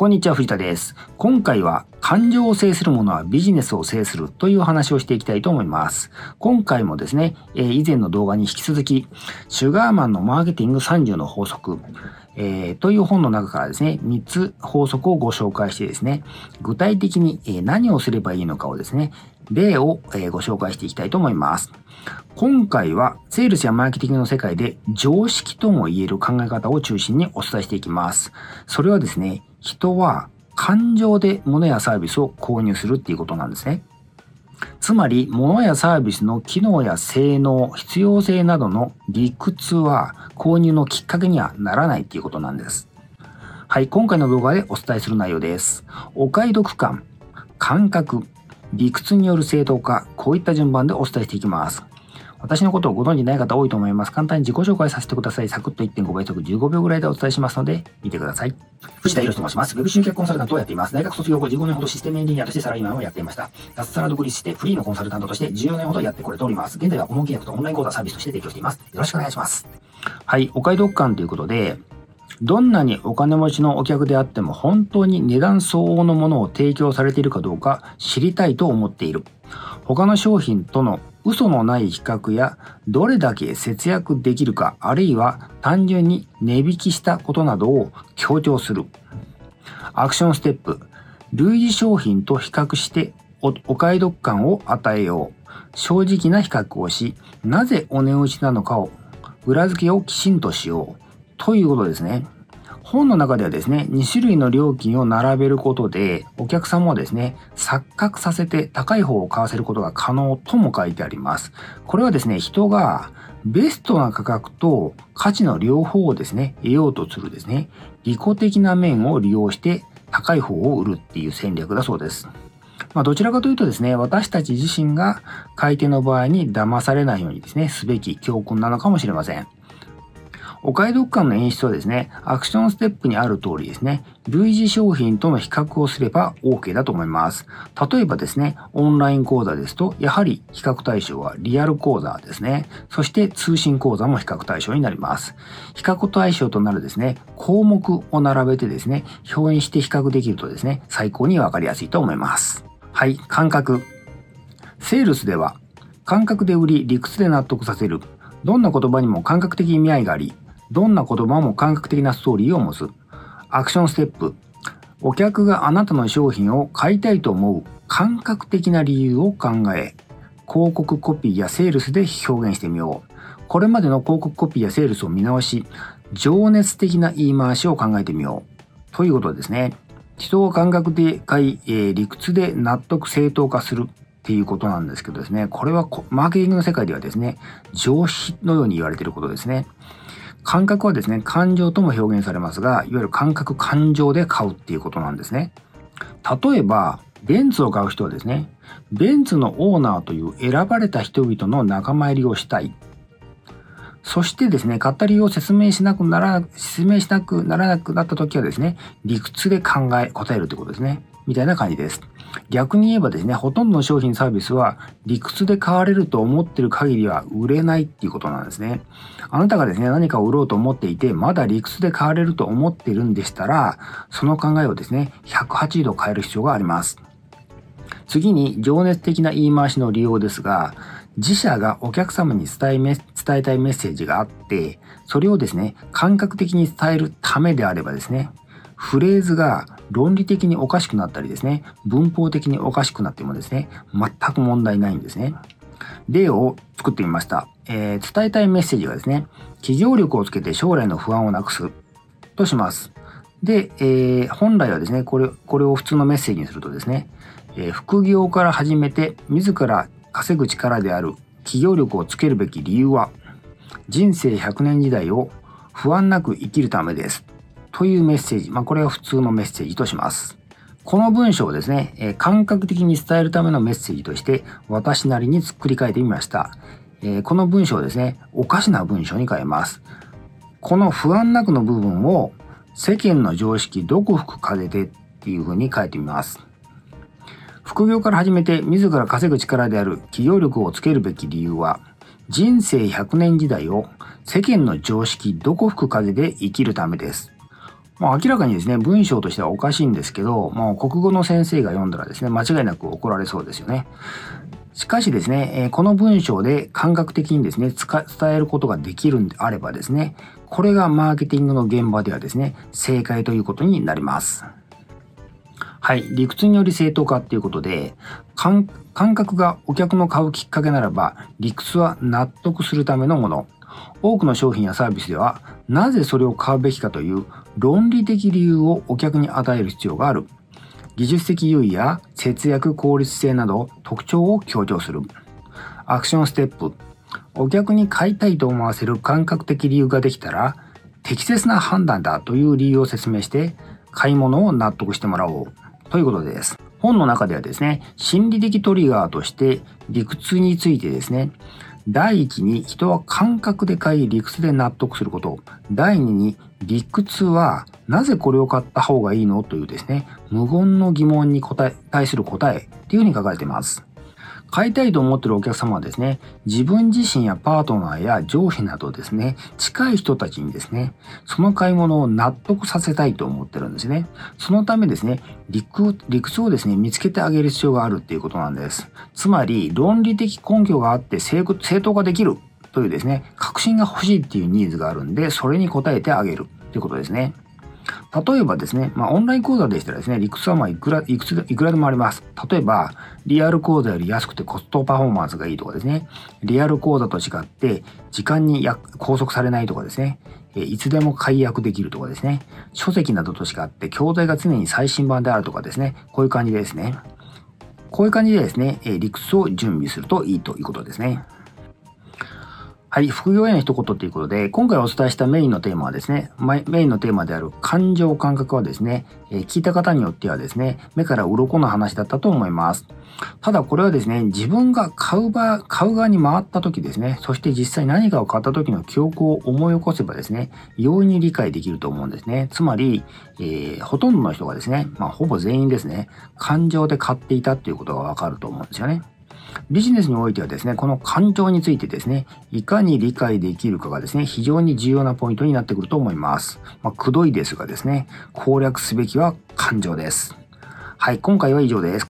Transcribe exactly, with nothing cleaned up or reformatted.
こんにちは、藤田です。今回は感情を制する者はビジネスを制するという話をしていきたいと思います。今回もですね、えー、以前の動画に引き続き、シュガーマンのマーケティングさんじゅうの法則、えー、という本の中からですね、みっつ法則をご紹介してですね、具体的に何をすればいいのかをですね、例をご紹介していきたいと思います。今回はセールスやマーケティングの世界で常識とも言える考え方を中心にお伝えしていきます。それはですね、人は感情で物やサービスを購入するっていうことなんですね。つまり、物やサービスの機能や性能、必要性などの理屈は購入のきっかけにはならないっていうことなんです。はい、今回の動画でお伝えする内容です。お買い得感、感覚、理屈による正当化、こういった順番でお伝えしていきます。私のことをご存じない方多いと思います。簡単に自己紹介させてください。サクッと いってんご 倍速じゅうごびょうぐらいでお伝えしますので、見てください。藤田博と申します。ウェブ集客コンサルタントをやっています。大学卒業後じゅうごねんほどシステムエンジニアとしてサラリーマンをやっていました。脱サラ独立してフリーのコンサルタントとしてじゅうよねんほどやってこれております。現在は顧問契約とオンライン講座サービスとして提供しています。よろしくお願いします。はい、お買い得感ということで、どんなにお金持ちのお客であっても本当に値段相応のものを提供されているかどうか知りたいと思っている。他の商品との嘘のない比較やどれだけ節約できるか、あるいは単純に値引きしたことなどを強調する。アクションステップ。類似商品と比較してお、お買い得感を与えよう。正直な比較をし、なぜお値打ちなのかを、裏付けをきちんとしよう。ということですね。本の中ではですね、に種類の料金を並べることで、お客様をですね、錯覚させて高い方を買わせることが可能とも書いてあります。これはですね、人がベストな価格と価値の両方をですね、得ようとするですね、利己的な面を利用して高い方を売るっていう戦略だそうです。まあ、どちらかというとですね、私たち自身が買い手の場合に騙されないようにですね、すべき教訓なのかもしれません。お買い得感の演出はですね、アクションステップにある通りですね、類似商品との比較をすれば オーケー だと思います。例えばですね、オンライン講座ですと、やはり比較対象はリアル講座ですね。そして通信講座も比較対象になります。比較対象となるですね、項目を並べてですね、表にして比較できるとですね、最高にわかりやすいと思います。はい、感覚。セールスでは、感覚で売り、理屈で納得させる。どんな言葉にも感覚的意味合いがあり、どんな言葉も感覚的なストーリーを持つ。アクションステップ。お客があなたの商品を買いたいと思う感覚的な理由を考え、広告コピーやセールスで表現してみよう。これまでの広告コピーやセールスを見直し、情熱的な言い回しを考えてみよう。ということですね。人を感覚で買い、えー、理屈で納得正当化する。っていうことなんですけどですね。これはマーケティングの世界ではですね、常識のように言われていることですね。感覚はですね、感情とも表現されますが、いわゆる感覚、感情で買うっていうことなんですね。例えば、ベンツを買う人はですね、ベンツのオーナーという選ばれた人々の仲間入りをしたい。そしてですね、買った理由を説明しなくなら、説明しなくならなくなった時はですね、理屈で考え、答えるということですね。みたいな感じです。逆に言えばですね、ほとんどの商品サービスは理屈で買われると思ってる限りは売れないっていうことなんですね。あなたがですね、何かを売ろうと思っていて、まだ理屈で買われると思っているんでしたら、その考えをですね、ひゃくはちじゅうど変える必要があります。次に、情熱的な言い回しの利用ですが、自社がお客様に伝えめ、伝えたいメッセージがあって、それをですね、感覚的に伝えるためであればですね、フレーズが論理的におかしくなったりですね、文法的におかしくなってもですね、全く問題ないんですね。例を作ってみました。えー、伝えたいメッセージがですね、企業力をつけて将来の不安をなくすとします。で、えー、本来はですね、これ、これを普通のメッセージにするとですね、えー、副業から始めて自ら稼ぐ力である企業力をつけるべき理由は、人生ひゃくねん時代を不安なく生きるためです。というメッセージ。まあ、これは普通のメッセージとします。この文章をですね、えー、感覚的に伝えるためのメッセージとして、私なりに作り変えてみました。えー、この文章をですね、おかしな文章に変えます。この不安なくの部分を、世間の常識どこ吹く風でっていう風に変えてみます。副業から始めて、自ら稼ぐ力である企業力をつけるべき理由は、人生ひゃくねん時代を世間の常識どこ吹く風で生きるためです。もう明らかにですね、文章としてはおかしいんですけど、もう国語の先生が読んだらですね、間違いなく怒られそうですよね。しかしですね、この文章で感覚的にですね、伝えることができるんであればですね、これがマーケティングの現場ではですね、正解ということになります。はい、理屈により正当化っていうことで、感覚がお客の買うきっかけならば、理屈は納得するためのもの。多くの商品やサービスでは、なぜそれを買うべきかという論理的理由をお客に与える必要がある。技術的優位や節約効率性など特徴を強調する。アクションステップ。お客に買いたいと思わせる感覚的理由ができたら、適切な判断だという理由を説明して、買い物を納得してもらおうということです。本の中ではですね、心理的トリガーとして理屈についてですね、第一に人は感覚で買い理屈で納得すること。第二に理屈はなぜこれを買った方がいいのというですね、無言の疑問に答え、対する答えっていうふうに書かれています。買いたいと思っているお客様はですね、自分自身やパートナーや上司などですね、近い人たちにですね、その買い物を納得させたいと思ってるんですね。そのためですね、理屈、理屈をですね、見つけてあげる必要があるっていうことなんです。つまり、論理的根拠があって正当化できるというですね、確信が欲しいっていうニーズがあるんで、それに応えてあげるということですね。例えばですね、まあ、オンライン講座でしたらですね、理屈はまあいくら、いくつ、いくらでもあります。例えば、リアル講座より安くてコストパフォーマンスがいいとかですね、リアル講座と違って時間に拘束されないとかですね、いつでも解約できるとかですね、書籍などと違って教材が常に最新版であるとかですね、こういう感じですね。こういう感じでですね、理屈を準備するといいということですね。はい、副業への一言ということで、今回お伝えしたメインのテーマはですね、メインのテーマである感情感覚はですね、聞いた方によってはですね、目から鱗の話だったと思います。ただこれはですね、自分が買う場、買う側に回った時ですね、そして実際何かを買った時の記憶を思い起こせばですね、容易に理解できると思うんですね。つまり、えー、ほとんどの人がですね、まあほぼ全員ですね、感情で買っていたということがわかると思うんですよね。ビジネスにおいてはですね、この感情についてですね、いかに理解できるかがですね、非常に重要なポイントになってくると思います。まあ、くどいですがですね、攻略すべきは感情です。はい、今回は以上です。